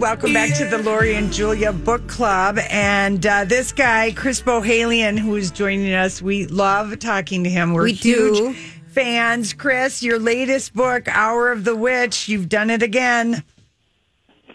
Welcome back to the Lori and Julia Book Club. And this guy, Chris Bohjalian, who is joining us, we love talking to him. We're huge fans. Chris, your latest book, Hour of the Witch, you've done it again.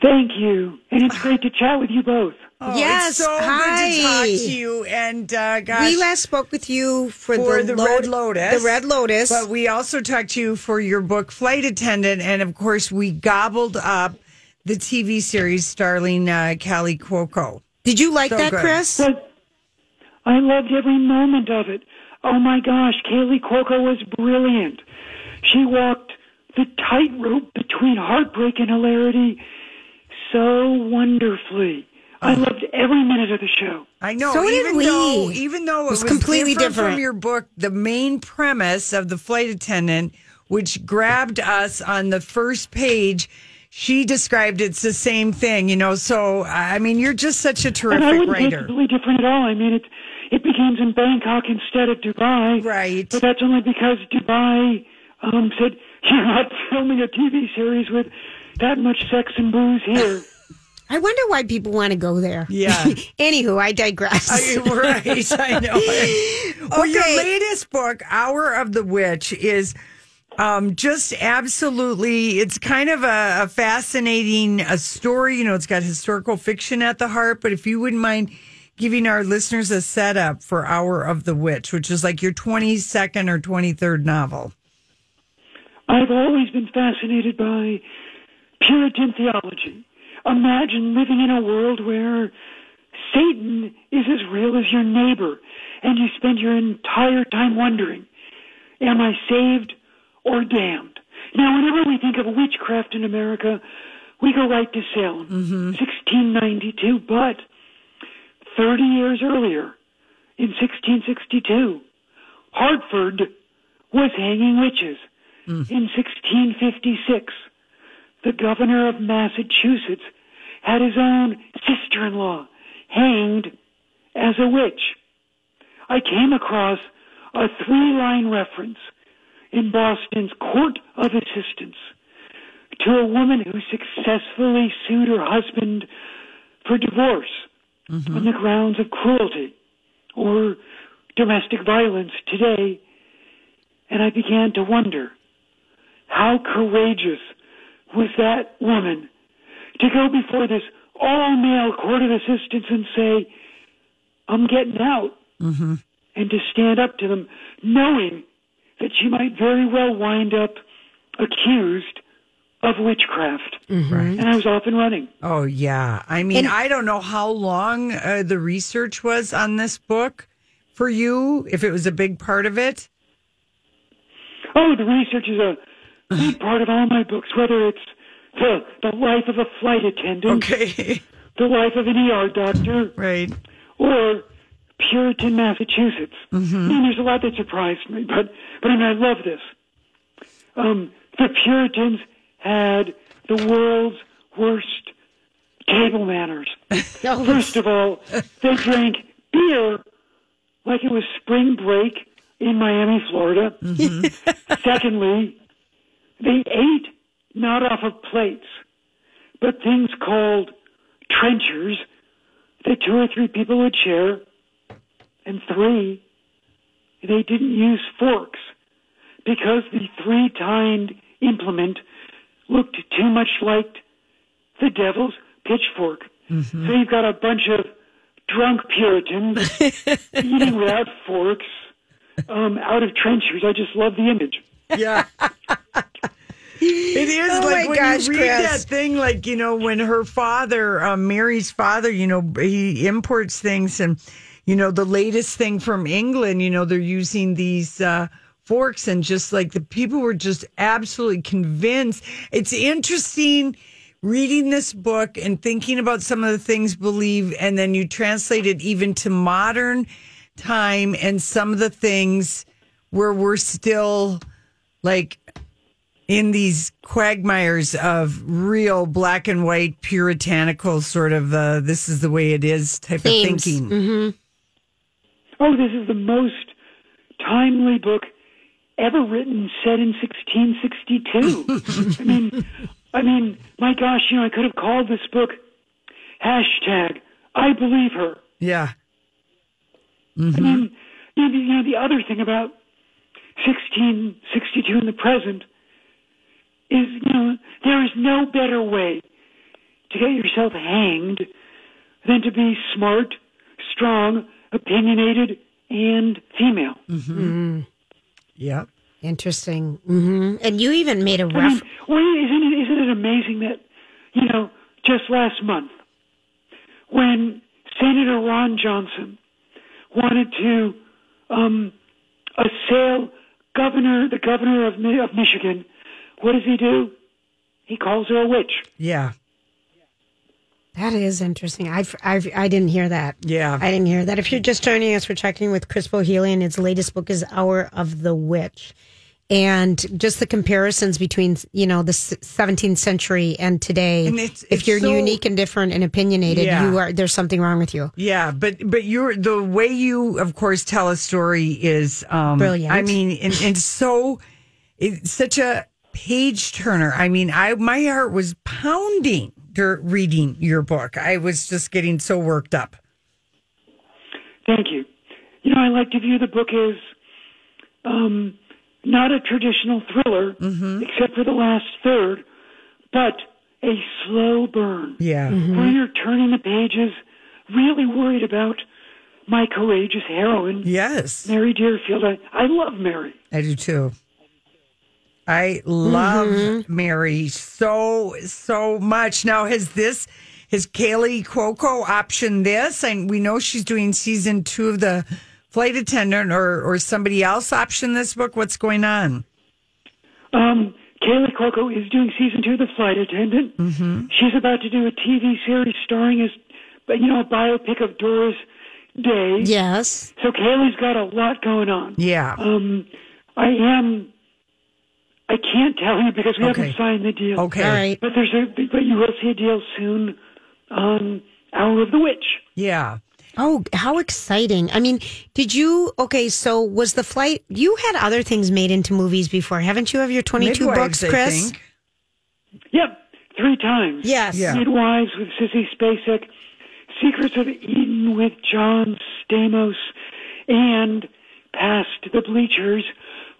Thank you. And it's great to chat with you both. Oh, yes, it's so good to talk to you. And gosh, we last spoke with you for the Red Lotus. But we also talked to you for your book, Flight Attendant. And of course, we gobbled up the TV series starring Kaley Cuoco. Did you like that, Chris? I loved every moment of it. Oh, my gosh, Kaley Cuoco was brilliant. She walked the tightrope between heartbreak and hilarity so wonderfully. I loved every minute of the show. I know. So even did we. Even though it was completely different from your book, the main premise of The Flight Attendant, which grabbed us on the first page, she described it's the same thing, you know. So, I mean, you're just such a terrific writer. And I wouldn't say it's completely different at all. I mean, it becomes in Bangkok instead of Dubai. Right. But that's only because Dubai said, you're not filming a TV series with that much sex and booze here. I wonder why people want to go there. Yeah. Anywho, I digress. Right, I know. Well, okay. Your latest book, Hour of the Witch, is... just absolutely, it's kind of a fascinating story. You know, it's got historical fiction at the heart, but if you wouldn't mind giving our listeners a setup for Hour of the Witch, which is like your 22nd or 23rd novel. I've always been fascinated by Puritan theology. Imagine living in a world where Satan is as real as your neighbor, and you spend your entire time wondering, am I saved or damned? Now, whenever we think of witchcraft in America, we go right to Salem, 1692. But 30 years earlier, in 1662, Hartford was hanging witches. In 1656, the governor of Massachusetts had his own sister-in-law hanged as a witch. I came across a three-line reference in Boston's Court of Assistance to a woman who successfully sued her husband for divorce on the grounds of cruelty or domestic violence today. And I began to wonder, how courageous was that woman to go before this all-male Court of Assistance and say, I'm getting out, and to stand up to them, knowing that she might very well wind up accused of witchcraft. Right. And I was off and running. Oh, yeah. I mean, I don't know how long the research was on this book for you, if it was a big part of it. Oh, the research is a big part of all my books, whether it's the life of a flight attendant, the life of an ER doctor, or Puritan, Massachusetts. And there's a lot that surprised me, but I mean, I love this. The Puritans had the world's worst table manners. First of all, they drank beer like it was spring break in Miami, Florida. Secondly, they ate not off of plates, but things called trenchers that two or three people would share. And three, they didn't use forks because the three-tined implement looked too much like the devil's pitchfork. So you've got a bunch of drunk Puritans eating without forks out of trenchers. I just love the image. Yeah. It is when you read that thing, like, you know, when her father, Mary's father, you know, he imports things and... You know, the latest thing from England, you know, they're using these forks and just like the people were just absolutely convinced. It's interesting reading this book and thinking about some of the things believe, and then you translate it even to modern time and some of the things where we're still like in these quagmires of real black and white puritanical sort of this is the way it is type of thinking. Oh, this is the most timely book ever written, set in 1662. I mean, I mean, my gosh, you know, I could have called this book hashtag I Believe Her. Yeah. Mm-hmm. I mean, you know, the other thing about 1662 in the present is, you know, there is no better way to get yourself hanged than to be smart, strong, opinionated, and female. Mm-hmm. Mm-hmm. Yep. Interesting. Mm-hmm. And you even made a reference. I mean, isn't it amazing that, you know, just last month, when Senator Ron Johnson wanted to assail the governor of Michigan, what does he do? He calls her a witch. Yeah. That is interesting. I didn't hear that. Yeah. I didn't hear that. If you're just joining us, we're talking with Chris Bohjalian. His latest book is Hour of the Witch. And just the comparisons between, you know, the 17th century and today. And if you're so unique and different and opinionated, yeah, there's something wrong with you. Yeah, but you're the way you, of course, tell a story is brilliant. I mean, and so it's such a page turner. I mean, my heart was pounding reading your book. I was just getting so worked up. Thank you. You know, I like to view the book as not a traditional thriller, mm-hmm, except for the last third, but a slow burn. Yeah. Mm-hmm. Where you're turning the pages, really worried about my courageous heroine. Yes. Mary Deerfield. I love Mary. I do too. I love, mm-hmm, Mary so, so much. Now, has Kaley Cuoco optioned this? And we know she's doing season 2 of The Flight Attendant, or somebody else optioned this book? What's going on? Kaley Cuoco is doing season 2 of The Flight Attendant. Mm-hmm. She's about to do a TV series starring a biopic of Doris Day. Yes. So Kaylee's got a lot going on. Yeah. I can't tell you because we haven't signed the deal. Okay. All right. But but you will see a deal soon on Hour of the Witch. Yeah. Oh, how exciting. I mean, so was The Flight, you had other things made into movies before, haven't you, of your 22 books, Chris? I think. Yep, 3 times. Yes. Yeah. Midwives with Sissy Spacek, Secrets of Eden with John Stamos, and Past the Bleachers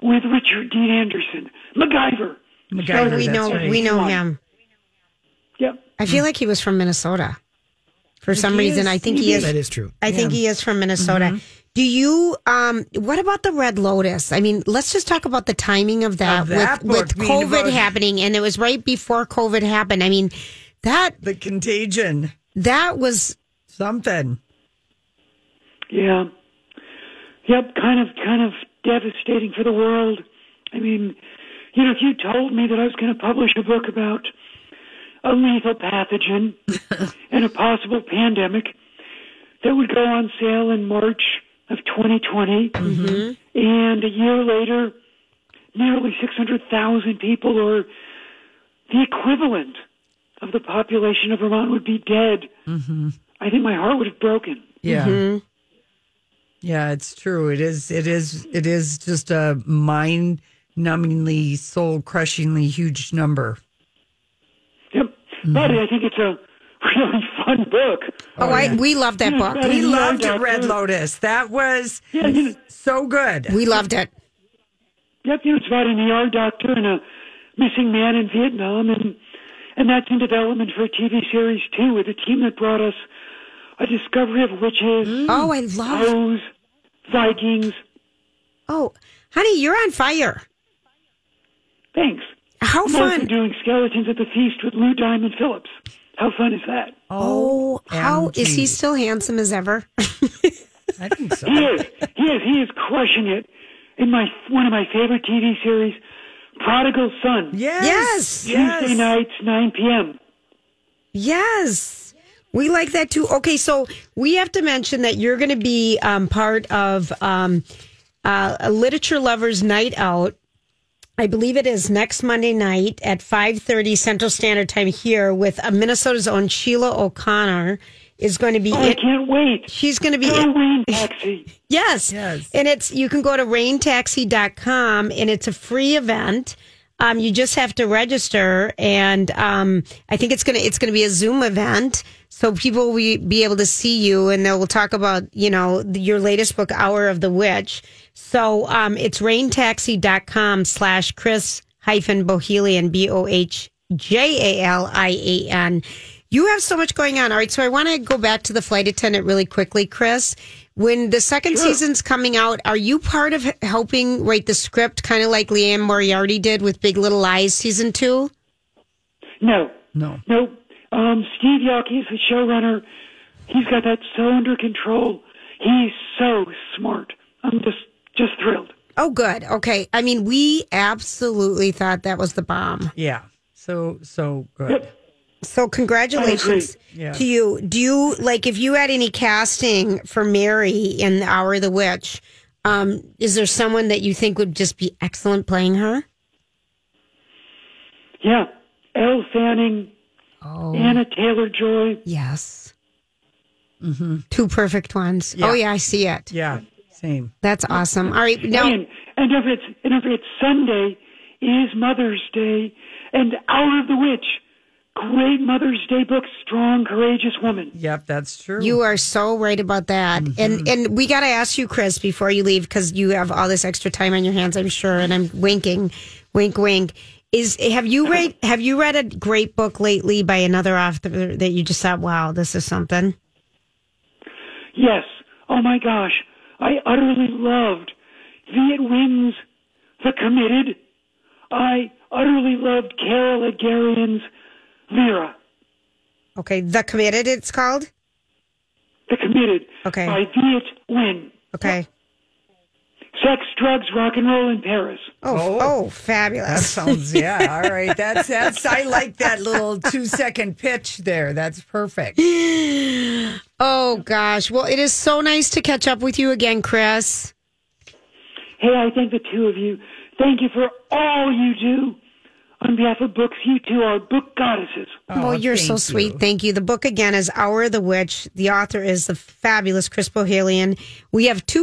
with Richard Dean Anderson. MacGyver, we know him. Yep. I feel like he was from Minnesota. For some reason, I think he is. That is true. I think he is from Minnesota. Mm-hmm. Do you, what about The Red Lotus? I mean, let's just talk about the timing of that, with COVID happening, and it was right before COVID happened. I mean, the contagion. That was something. Yeah. Yep, kind of devastating for the world. I mean, you know, if you told me that I was going to publish a book about a lethal pathogen and a possible pandemic that would go on sale in March of 2020. Mm-hmm. And a year later, nearly 600,000 people, or the equivalent of the population of Vermont, would be dead. Mm-hmm. I think my heart would have broken. Yeah. Mm-hmm. Yeah, it's true. It is just a mind-numbingly, soul-crushingly huge number. But I think it's a really fun book. We love that book. We loved Red Lotus. That was so good. We loved it. Yep, it's about an ER doctor and a missing man in Vietnam, and that's in development for a TV series too, with the team that brought us A Discovery of Witches. Oh, I love those Vikings. Oh, honey, you're on fire. Thanks. How fun! I'm also doing Skeletons at the Feast with Lou Diamond Phillips. How fun is that? Oh, how is he still handsome as ever? I think so. He is. He is crushing it in one of my favorite TV series, Prodigal Son. Yes. Tuesday nights, 9 p.m. Yes, we like that too. Okay, so we have to mention that you're going to be part of a Literature Lovers Night Out. I believe it is next Monday night at 5:30 Central Standard Time here with Minnesota's own Sheila O'Connor is going to be. I can't wait. She's going to be in Rain Taxi. Yes. And you can go to raintaxi.com, and it's a free event. You just have to register, and I think it's gonna be a Zoom event, so people will be able to see you, and they'll talk about, you know, your latest book, Hour of the Witch. So it's raintaxi.com/Chris-Bohjalian, BOHJALIAN. You have so much going on. All right, so I want to go back to The Flight Attendant really quickly, Chris. When the second season's coming out, are you part of helping write the script, kind of like Leanne Moriarty did with Big Little Lies Season 2? No. Steve Yockey is the showrunner. He's got that so under control. He's so smart. I'm just thrilled. Oh, good. Okay. I mean, we absolutely thought that was the bomb. Yeah. So good. Yep. So congratulations to you. Do you, like, if you had any casting for Mary in The Hour of the Witch, is there someone that you think would just be excellent playing her? Yeah. Elle Fanning. Oh. Anna Taylor Joy. Yes. Mm-hmm. Two perfect ones. Yeah. Oh, yeah, I see it. Yeah, same. That's awesome. All right. Now, and if it's Sunday, is Mother's Day, and Hour of the Witch. Great Mother's Day book, strong, courageous woman. Yep, that's true. You are so right about that. Mm-hmm. And we got to ask you, Chris, before you leave, because you have all this extra time on your hands, I'm sure, and I'm winking, wink, wink. Have you read a great book lately by another author that you just thought, wow, this is something? Yes. Oh, my gosh. I utterly loved Viet Nguyen's The Committed. I utterly loved Carol Agarian's Vera. Okay, The Committed, it's called? The Committed. Okay. By Viet Thanh. Okay. Sex, drugs, rock and roll in Paris. Oh, fabulous. That sounds, yeah, all right. That's. I like that little 2-second pitch there. That's perfect. Oh, gosh. Well, it is so nice to catch up with you again, Chris. Hey, I thank the two of you. Thank you for all you do. On behalf of books, you two are book goddesses. Oh, well, you're so sweet. Thank you. The book, again, is Hour of the Witch. The author is the fabulous Chris Bohjalian. We have two.